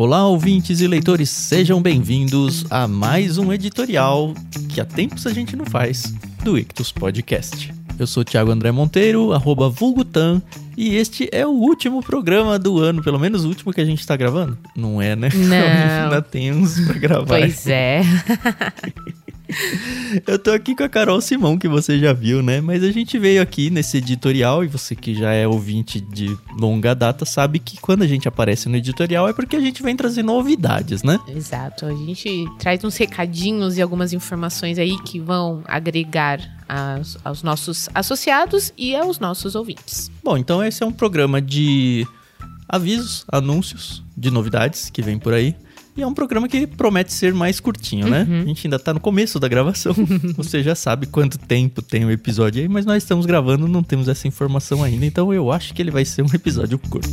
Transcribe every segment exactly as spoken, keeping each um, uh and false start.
Olá, ouvintes e leitores, sejam bem-vindos a mais um editorial que há tempos a gente não faz, do Ichthus Podcast. Eu sou Thiago André Monteiro, arroba vulgo TAM, e este é o último programa do ano, pelo menos o último que a gente tá gravando. Não é, né? Não. Ainda tem uns pra gravar. Pois é. Eu tô aqui com a Carol Simão, que você já viu, né? Mas a gente veio aqui nesse editorial, e você que já é ouvinte de longa data sabe que quando a gente aparece no editorial é porque a gente vem trazer novidades, né? Exato, a gente traz uns recadinhos e algumas informações aí que vão agregar aos, aos nossos associados e aos nossos ouvintes. Bom, então esse é um programa de avisos, anúncios de novidades que vem por aí. E é um programa que promete ser mais curtinho, né? Uhum. A gente ainda tá no começo da gravação. Você já sabe quanto tempo tem o episódio aí, mas nós estamos gravando, não temos essa informação ainda. Então eu acho que ele vai ser um episódio curto.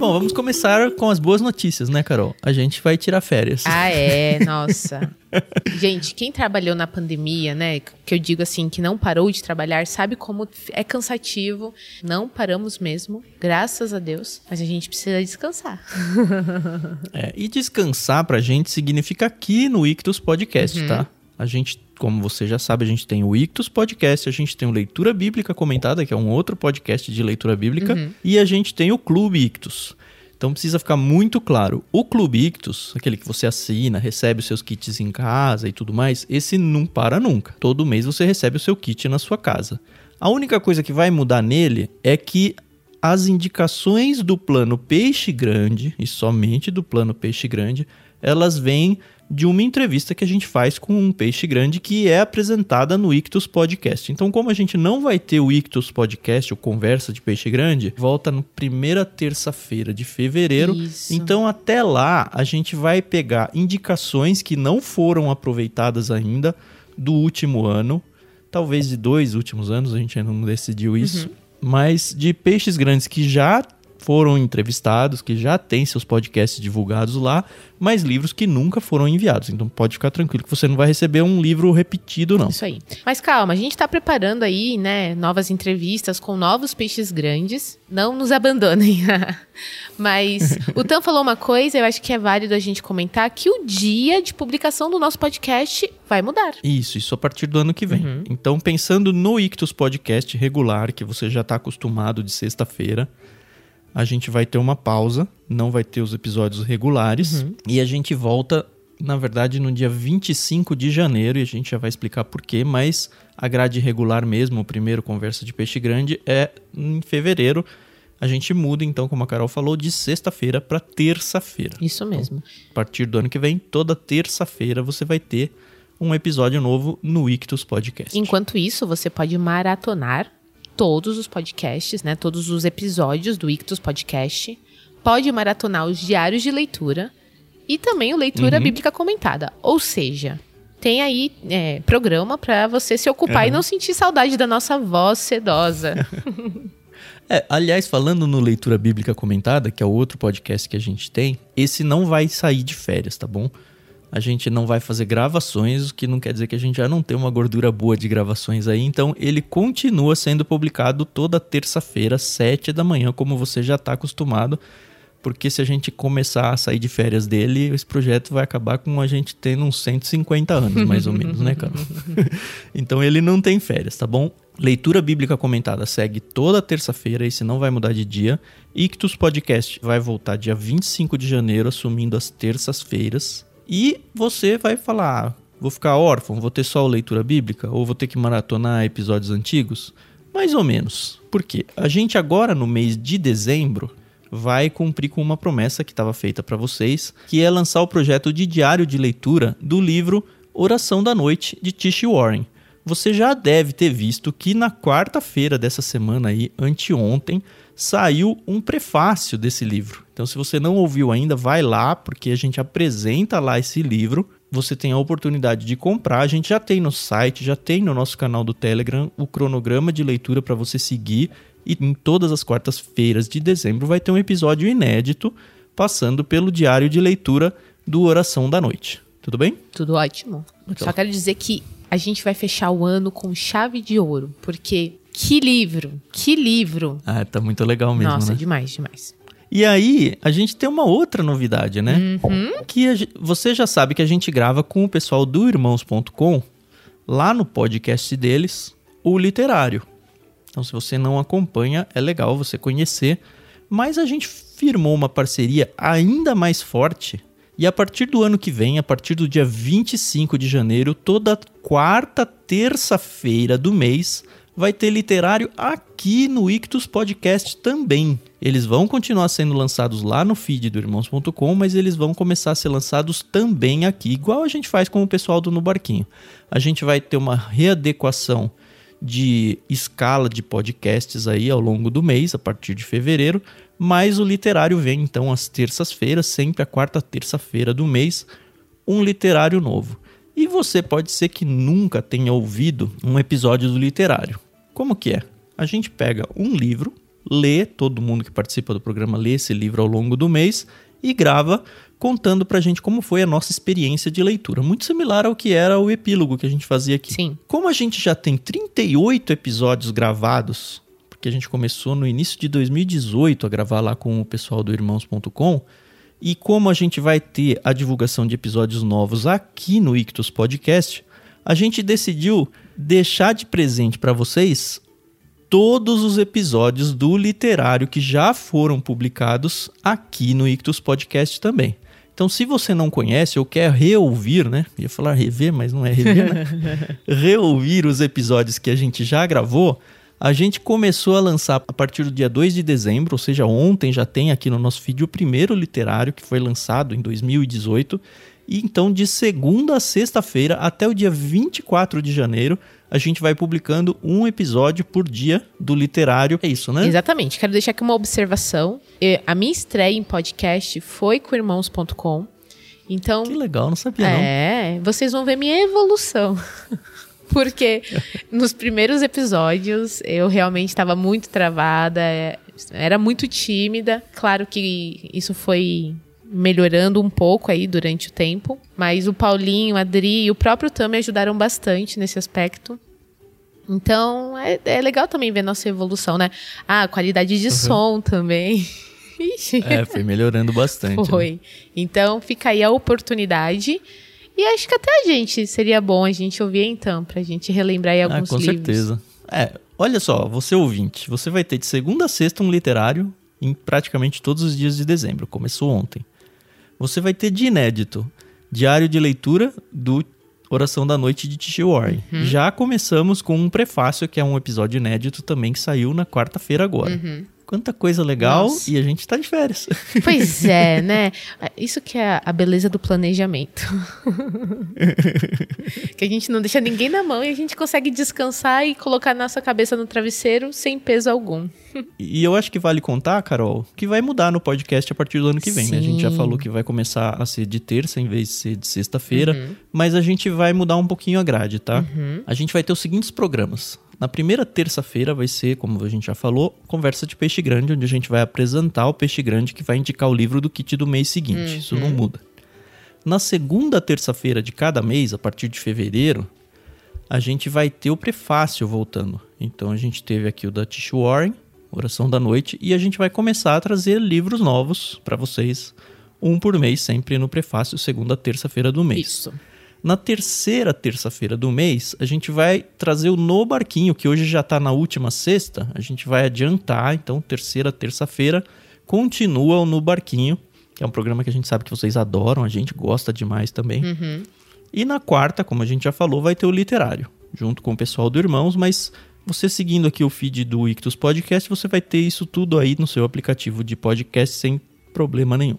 Bom, vamos começar com as boas notícias, né, Carol? A gente vai tirar férias. Ah, é? Nossa. Gente, quem trabalhou na pandemia, né, que eu digo assim, que não parou de trabalhar, sabe como é cansativo. Não paramos mesmo, graças a Deus, mas a gente precisa descansar. É, e descansar pra gente significa aqui no Ichthus Podcast, uhum. Tá? A gente, como você já sabe, a gente tem o Ichthus Podcast, a gente tem o Leitura Bíblica Comentada, que é um outro podcast de leitura bíblica, uhum. E a gente tem o Clube Ichthus. Então precisa ficar muito claro, o Clube Ichthus, aquele que você assina, recebe os seus kits em casa e tudo mais, esse não para nunca. Todo mês você recebe o seu kit na sua casa. A única coisa que vai mudar nele é que as indicações do Plano Peixe Grande, e somente do Plano Peixe Grande, elas vêm de uma entrevista que a gente faz com um peixe grande que é apresentada no Ichthus Podcast. Então, como a gente não vai ter o Ichthus Podcast, o Conversa de Peixe Grande, volta na primeira terça-feira de fevereiro. Isso. Então, até lá, a gente vai pegar indicações que não foram aproveitadas ainda do último ano, talvez de dois últimos anos, a gente ainda não decidiu isso, uhum. Mas de peixes grandes que já foram entrevistados, que já tem seus podcasts divulgados lá, mas livros que nunca foram enviados. Então pode ficar tranquilo que você não vai receber um livro repetido, não. Isso aí. Mas calma, a gente tá preparando aí, né, novas entrevistas com novos peixes grandes. Não nos abandonem. Mas o Tam falou uma coisa, eu acho que é válido a gente comentar, que o dia de publicação do nosso podcast vai mudar. Isso, isso a partir do ano que vem. Uhum. Então pensando no Ichthus Podcast regular, que você já tá acostumado de sexta-feira, a gente vai ter uma pausa, não vai ter os episódios regulares. Uhum. E a gente volta, na verdade, no dia vinte e cinco de janeiro. E a gente já vai explicar por quê. Mas a grade regular mesmo, o primeiro Conversa de Peixe Grande, é em fevereiro. A gente muda, então, como a Carol falou, de sexta-feira para terça-feira. Isso mesmo. Então, a partir do ano que vem, toda terça-feira você vai ter um episódio novo no Ichthus Podcast. Enquanto isso, você pode maratonar todos os podcasts, né? Todos os episódios do Ichthus Podcast. Pode maratonar os diários de leitura e também o Leitura uhum. Bíblica Comentada. Ou seja, tem aí é, programa para você se ocupar uhum. e não sentir saudade da nossa voz sedosa. É, aliás, falando no Leitura Bíblica Comentada, que é o outro podcast que a gente tem, esse não vai sair de férias, tá bom? A gente não vai fazer gravações, o que não quer dizer que a gente já não tem uma gordura boa de gravações aí. Então, ele continua sendo publicado toda terça-feira, sete da manhã, como você já está acostumado. Porque se a gente começar a sair de férias dele, esse projeto vai acabar com a gente tendo uns cento e cinquenta anos, mais ou menos, né, cara? Então, ele não tem férias, tá bom? Leitura Bíblica Comentada segue toda terça-feira, esse não vai mudar de dia. Ichthus Podcast vai voltar dia vinte e cinco de janeiro, assumindo as terças-feiras. E você vai falar, ah, vou ficar órfão, vou ter só a leitura bíblica? Ou vou ter que maratonar episódios antigos? Mais ou menos. Por quê? A gente agora, no mês de dezembro, vai cumprir com uma promessa que estava feita para vocês, que é lançar o projeto de diário de leitura do livro Oração da Noite, de Tish Warren. Você já deve ter visto que na quarta-feira dessa semana aí, anteontem, saiu um prefácio desse livro. Então, se você não ouviu ainda, vai lá, porque a gente apresenta lá esse livro. Você tem a oportunidade de comprar. A gente já tem no site, já tem no nosso canal do Telegram o cronograma de leitura para você seguir. E em todas as quartas-feiras de dezembro vai ter um episódio inédito passando pelo diário de leitura do Oração da Noite. Tudo bem? Tudo ótimo. Então, só quero dizer que a gente vai fechar o ano com chave de ouro, porque que livro, que livro. Ah, tá muito legal mesmo. Nossa, né? demais, demais. E aí, a gente tem uma outra novidade, né? Uhum. Que a, você já sabe que a gente grava com o pessoal do irmãos ponto com, lá no podcast deles, o Literário. Então, se você não acompanha, é legal você conhecer. Mas a gente firmou uma parceria ainda mais forte. E a partir do ano que vem, a partir do dia vinte e cinco de janeiro, toda quarta, terça-feira do mês, vai ter Literário aqui no Ichthus Podcast também. Eles vão continuar sendo lançados lá no feed do irmãos ponto com, mas eles vão começar a ser lançados também aqui, igual a gente faz com o pessoal do No Barquinho. A gente vai ter uma readequação de escala de podcasts aí ao longo do mês, a partir de fevereiro, mas o Literário vem então às terças-feiras, sempre a quarta terça-feira do mês, um Literário novo. E você pode ser que nunca tenha ouvido um episódio do Literário. Como que é? A gente pega um livro, lê, todo mundo que participa do programa lê esse livro ao longo do mês e grava contando pra gente como foi a nossa experiência de leitura. Muito similar ao que era o epílogo que a gente fazia aqui. Sim. Como a gente já tem trinta e oito episódios gravados, porque a gente começou no início de dois mil e dezoito a gravar lá com o pessoal do irmãos ponto com, e como a gente vai ter a divulgação de episódios novos aqui no Ichthus Podcast, a gente decidiu deixar de presente para vocês todos os episódios do Literário que já foram publicados aqui no Ichthus Podcast também. Então, se você não conhece ou quer reouvir, né? Eu ia falar rever, mas não é rever, né? Reouvir os episódios que a gente já gravou, a gente começou a lançar a partir do dia dois de dezembro, ou seja, ontem já tem aqui no nosso feed o primeiro Literário que foi lançado em dois mil e dezoito. E então, de segunda a sexta-feira até o dia vinte e quatro de janeiro, a gente vai publicando um episódio por dia do Literário. É isso, né? Exatamente. Quero deixar aqui uma observação. A minha estreia em podcast foi com irmãos ponto com. Então, que legal, não sabia não. É, vocês vão ver minha evolução. Porque nos primeiros episódios eu realmente estava muito travada, era muito tímida. Claro que isso foi melhorando um pouco aí durante o tempo, mas o Paulinho, a Adri e o próprio TAM me ajudaram bastante nesse aspecto. Então é, é legal também ver nossa evolução, né? Ah, a qualidade de uhum. som também. Ixi. É, foi melhorando bastante. Foi. Né? Então fica aí a oportunidade. E acho que até a gente seria bom a gente ouvir então, pra gente relembrar aí alguns ah, com livros. Com certeza. É, olha só, você ouvinte, você vai ter de segunda a sexta um Literário em praticamente todos os dias de dezembro. Começou ontem. Você vai ter de inédito, diário de leitura do Oração da Noite de Tish Warren. Uhum. Já começamos com um prefácio, que é um episódio inédito também, que saiu na quarta-feira agora. Uhum. Quanta coisa legal. Nossa. E a gente tá de férias. Pois é, né? Isso que é a beleza do planejamento. Que a gente não deixa ninguém na mão e a gente consegue descansar e colocar nossa cabeça no travesseiro sem peso algum. E eu acho que vale contar, Carol, que vai mudar no podcast a partir do ano que vem. Sim. Né? A gente já falou que vai começar a ser de terça em vez de ser de sexta-feira. Uhum. Mas a gente vai mudar um pouquinho a grade, tá? Uhum. A gente vai ter os seguintes programas. Na primeira terça-feira vai ser, como a gente já falou, Conversa de Peixe Grande, onde a gente vai apresentar o Peixe Grande que vai indicar o livro do kit do mês seguinte. Uhum. Isso não muda. Na segunda terça-feira de cada mês, a partir de fevereiro, a gente vai ter o prefácio voltando. Então a gente teve aqui o da Tish Warren, Oração da Noite, e a gente vai começar a trazer livros novos para vocês, um por mês, sempre no prefácio, segunda terça-feira do mês. Isso. Na terceira terça-feira do mês, a gente vai trazer o No Barquinho, que hoje já está na última sexta. A gente vai adiantar, então, terceira terça-feira, continua o No Barquinho, que é um programa que a gente sabe que vocês adoram, a gente gosta demais também. Uhum. E na quarta, como a gente já falou, vai ter o Literário, junto com o pessoal do Irmãos, mas você seguindo aqui o feed do Ichthus Podcast, você vai ter isso tudo aí no seu aplicativo de podcast sem problema nenhum.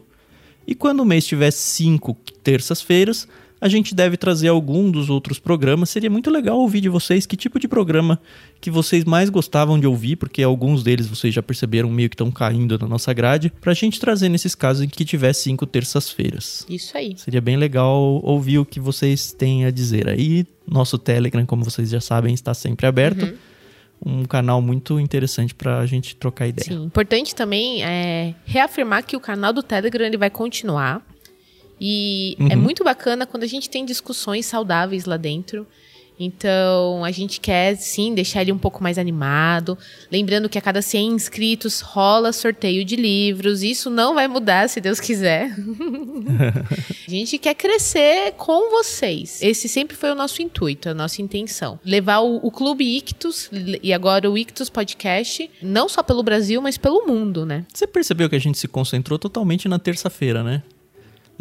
E quando o mês tiver cinco terças-feiras, a gente deve trazer algum dos outros programas. Seria muito legal ouvir de vocês que tipo de programa que vocês mais gostavam de ouvir, porque alguns deles vocês já perceberam meio que estão caindo na nossa grade, pra gente trazer nesses casos em que tiver cinco terças-feiras. Isso aí. Seria bem legal ouvir o que vocês têm a dizer aí. Nosso Telegram, como vocês já sabem, está sempre aberto. Uhum. Um canal muito interessante pra gente trocar ideia. Sim, importante também é reafirmar que o canal do Telegram ele vai continuar. E uhum. é muito bacana quando a gente tem discussões saudáveis lá dentro. Então, a gente quer, sim, deixar ele um pouco mais animado. Lembrando que a cada cem inscritos rola sorteio de livros. Isso não vai mudar, se Deus quiser. A gente quer crescer com vocês. Esse sempre foi o nosso intuito, a nossa intenção. Levar o, o Clube Ichthus e agora o Ichthus Podcast, não só pelo Brasil, mas pelo mundo, né? Você percebeu que a gente se concentrou totalmente na terça-feira, né?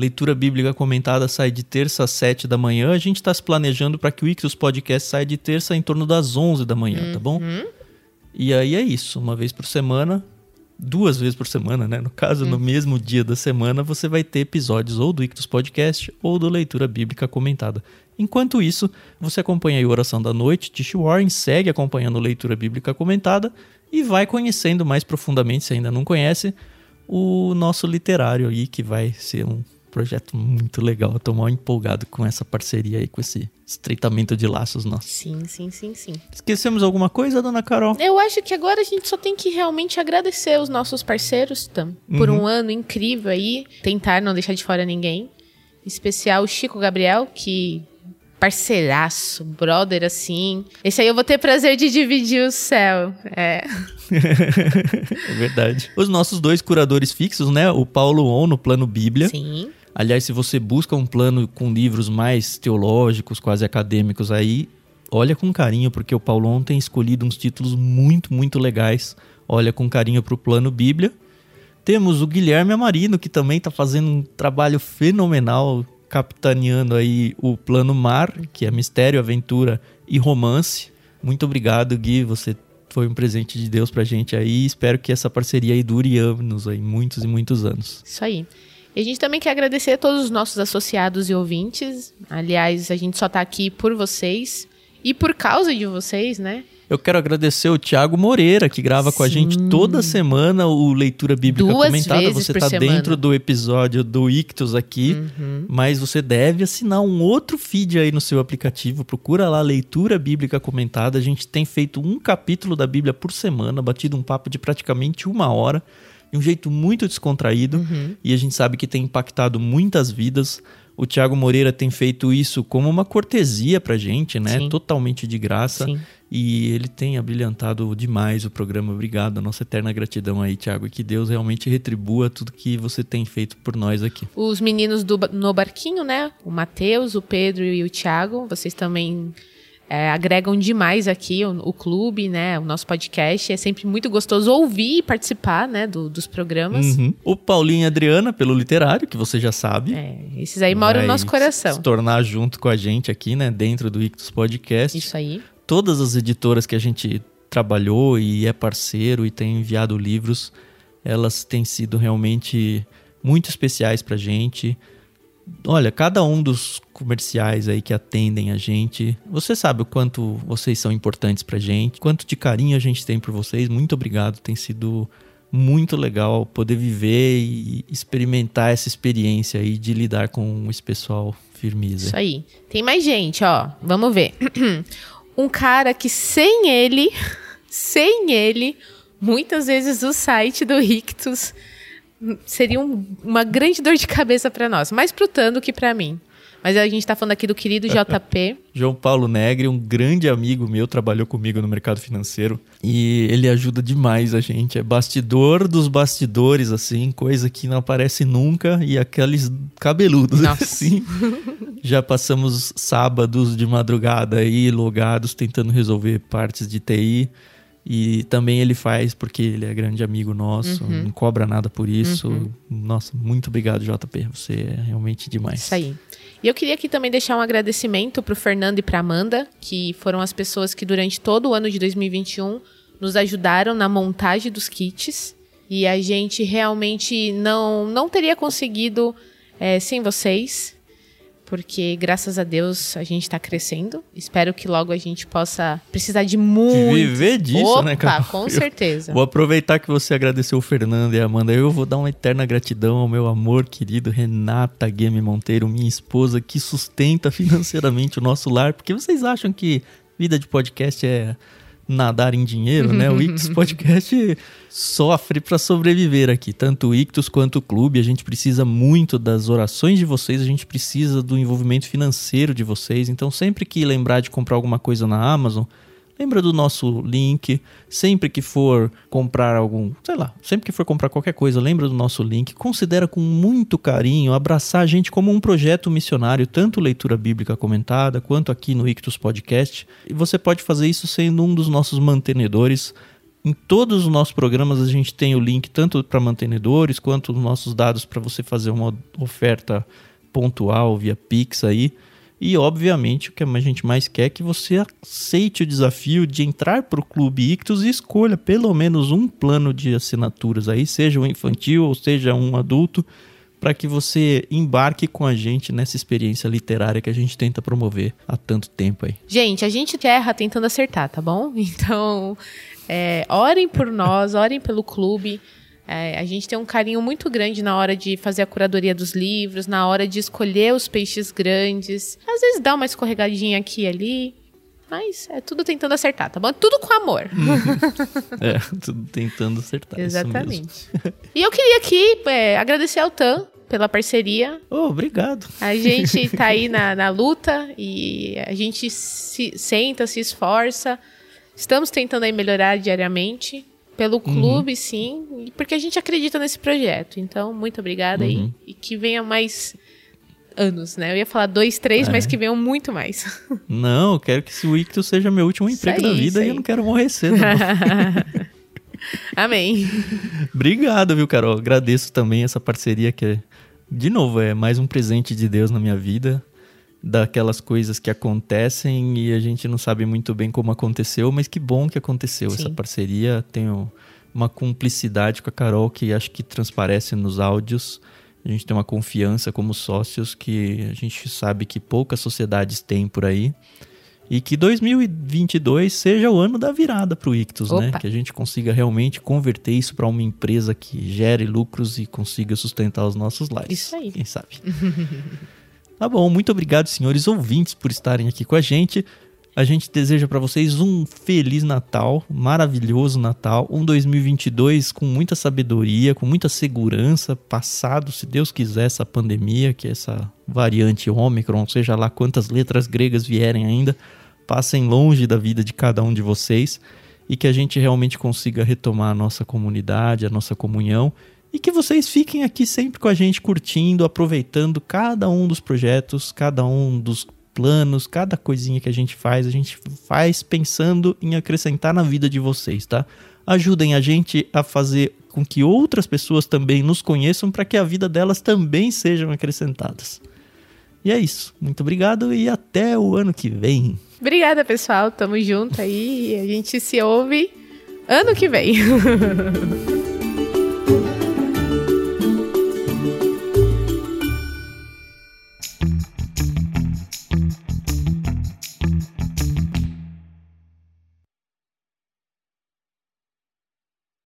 Leitura Bíblica Comentada sai de terça às sete da manhã. A gente está se planejando para que o Ichthus Podcast saia de terça em torno das onze da manhã, uhum. Tá bom? E aí é isso. Uma vez por semana, duas vezes por semana, né? No caso, uhum. No mesmo dia da semana, você vai ter episódios ou do Ichthus Podcast ou do Leitura Bíblica Comentada. Enquanto isso, você acompanha aí a Oração da Noite, Tish Warren, segue acompanhando Leitura Bíblica Comentada e vai conhecendo mais profundamente, se ainda não conhece, o nosso literário aí, que vai ser um... projeto muito legal. Eu tô mal empolgado com essa parceria aí, com esse estreitamento de laços nossos. Sim, sim, sim, sim. Esquecemos alguma coisa, dona Carol? Eu acho que agora a gente só tem que realmente agradecer os nossos parceiros, Tam, por uhum. um ano incrível aí, tentar não deixar de fora ninguém. Em especial o Chico Gabriel, que parceiraço, brother assim. Esse aí eu vou ter prazer de dividir o céu. É. É verdade. Os nossos dois curadores fixos, né? O Paulo On no Plano Bíblia. Sim. Aliás, se você busca um plano com livros mais teológicos, quase acadêmicos aí, olha com carinho, porque o Paulo On tem escolhido uns títulos muito, muito legais. Olha com carinho para o Plano Bíblia. Temos o Guilherme Amarino, que também está fazendo um trabalho fenomenal, capitaneando aí o Plano Mar, que é mistério, aventura e romance. Muito obrigado, Gui. Você foi um presente de Deus pra gente aí. Espero que essa parceria aí dure anos, aí, muitos e muitos anos. Isso aí. E a gente também quer agradecer a todos os nossos associados e ouvintes. Aliás, a gente só tá aqui por vocês e por causa de vocês, né? Eu quero agradecer o Tiago Moreira, que grava Sim. com a gente toda semana o Leitura Bíblica Duas Comentada. Você tá semana. dentro do episódio do Ichthus aqui, uhum. mas você deve assinar um outro feed aí no seu aplicativo. Procura lá Leitura Bíblica Comentada. A gente tem feito um capítulo da Bíblia por semana, batido um papo de praticamente uma hora. De um jeito muito descontraído uhum. e a gente sabe que tem impactado muitas vidas. O Tiago Moreira tem feito isso como uma cortesia pra gente, né? Sim. Totalmente de graça. Sim. E ele tem abrilhantado demais o programa. Obrigado, a nossa eterna gratidão aí, Tiago. E que Deus realmente retribua tudo que você tem feito por nós aqui. Os meninos do No Barquinho, né? O Matheus, o Pedro e o Tiago. Vocês também... É, agregam demais aqui o, o clube, né? O nosso podcast. É sempre muito gostoso ouvir e participar, né? Do, dos programas. Uhum. O Paulinho e a Adriana, pelo Literário, que você já sabe. É, esses aí moram no nosso coração. Se tornar junto com a gente aqui, né? Dentro do Ichthus Podcast. Isso aí. Todas as editoras que a gente trabalhou e é parceiro e tem enviado livros, elas têm sido realmente muito especiais pra gente. Olha, cada um dos comerciais aí que atendem a gente, você sabe o quanto vocês são importantes pra gente, quanto de carinho a gente tem por vocês. Muito obrigado, tem sido muito legal poder viver e experimentar essa experiência aí de lidar com esse pessoal firmeza. Isso aí. Tem mais gente, ó, vamos ver. Um cara que sem ele, sem ele, muitas vezes o site do Ichthus... seria um, uma grande dor de cabeça para nós, mais pro Tan do que para mim. Mas a gente tá falando aqui do querido J P. João Paulo Negre, um grande amigo meu, trabalhou comigo no mercado financeiro e ele ajuda demais a gente. É bastidor dos bastidores, assim, coisa que não aparece nunca e aqueles cabeludos, Nossa. assim. Já passamos sábados de madrugada aí, logados, tentando resolver partes de T I. E também ele faz porque ele é grande amigo nosso, uhum. não cobra nada por isso. Uhum. Nossa, muito obrigado, J P. Você é realmente demais. Isso aí. E eu queria aqui também deixar um agradecimento pro Fernando e pra Amanda, que foram as pessoas que durante todo o ano de dois mil e vinte e um nos ajudaram na montagem dos kits. E a gente realmente não, não teria conseguido é, sem vocês, porque graças a Deus a gente tá crescendo. Espero que logo a gente possa precisar de muito... De viver disso, Opa, né, Carol? Opa, com certeza. Eu vou aproveitar que você agradeceu o Fernando e a Amanda. Eu vou dar uma eterna gratidão ao meu amor querido Renata Guilherme Monteiro, minha esposa, que sustenta financeiramente o nosso lar. Porque vocês acham que vida de podcast é... nadar em dinheiro, né? O Ichthus Podcast sofre para sobreviver aqui. Tanto o Ichthus quanto o Clube. A gente precisa muito das orações de vocês. A gente precisa do envolvimento financeiro de vocês. Então, sempre que lembrar de comprar alguma coisa na Amazon, lembra do nosso link. Sempre que for comprar algum... Sei lá, sempre que for comprar qualquer coisa, lembra do nosso link. Considera com muito carinho abraçar a gente como um projeto missionário, tanto Leitura Bíblica Comentada, quanto aqui no Ichthus Podcast. E você pode fazer isso sendo um dos nossos mantenedores. Em todos os nossos programas a gente tem o link tanto para mantenedores, quanto os nossos dados para você fazer uma oferta pontual via Pix aí. E, obviamente, o que a gente mais quer é que você aceite o desafio de entrar para o Clube Ichthus e escolha pelo menos um plano de assinaturas aí, seja um infantil ou seja um adulto, para que você embarque com a gente nessa experiência literária que a gente tenta promover há tanto tempo aí. Gente, a gente erra tentando acertar, tá bom? Então, é, orem por nós, orem pelo Clube. É, a gente tem um carinho muito grande na hora de fazer a curadoria dos livros, na hora de escolher os peixes grandes. Às vezes dá uma escorregadinha aqui e ali, mas é tudo tentando acertar, tá bom? Tudo com amor. É, tudo tentando acertar. Exatamente. E eu queria aqui é, agradecer ao TAM pela parceria. Oh, obrigado. A gente tá aí na, na luta e a gente se senta, se esforça. Estamos tentando aí melhorar diariamente. Pelo clube, uhum. sim, porque a gente acredita nesse projeto. Então, muito obrigada aí. Uhum. E, e que venha mais anos, né? Eu ia falar dois, três, é. mas que venham muito mais. Não, eu quero que esse Ichthus seja meu último isso emprego aí, da vida e eu não quero morrer cedo. Amém. Obrigado, viu, Carol? Agradeço também essa parceria que, é, de novo, é mais um presente de Deus na minha vida. Daquelas coisas que acontecem e a gente não sabe muito bem como aconteceu, mas que bom que aconteceu. Sim. Essa parceria. Tenho uma cumplicidade com a Carol que acho que transparece nos áudios. A gente tem uma confiança como sócios que a gente sabe que poucas sociedades têm por aí. E que dois mil e vinte e dois seja o ano da virada para o Ichthus, né? Que a gente consiga realmente converter isso para uma empresa que gere lucros e consiga sustentar os nossos lives. Isso aí. Quem sabe? Tá bom, muito obrigado, senhores ouvintes, por estarem aqui com a gente. A gente deseja para vocês um feliz Natal, maravilhoso Natal, um dois mil e vinte e dois com muita sabedoria, com muita segurança, passado, se Deus quiser, essa pandemia, que essa variante Ômicron, seja lá quantas letras gregas vierem ainda, passem longe da vida de cada um de vocês e que a gente realmente consiga retomar a nossa comunidade, a nossa comunhão. E que vocês fiquem aqui sempre com a gente, curtindo, aproveitando cada um dos projetos, cada um dos planos, cada coisinha que a gente faz, a gente faz pensando em acrescentar na vida de vocês, tá? Ajudem a gente a fazer com que outras pessoas também nos conheçam para que a vida delas também sejam acrescentadas. E é isso. Muito obrigado e até o ano que vem. Obrigada, pessoal. Tamo junto aí. A gente se ouve ano que vem.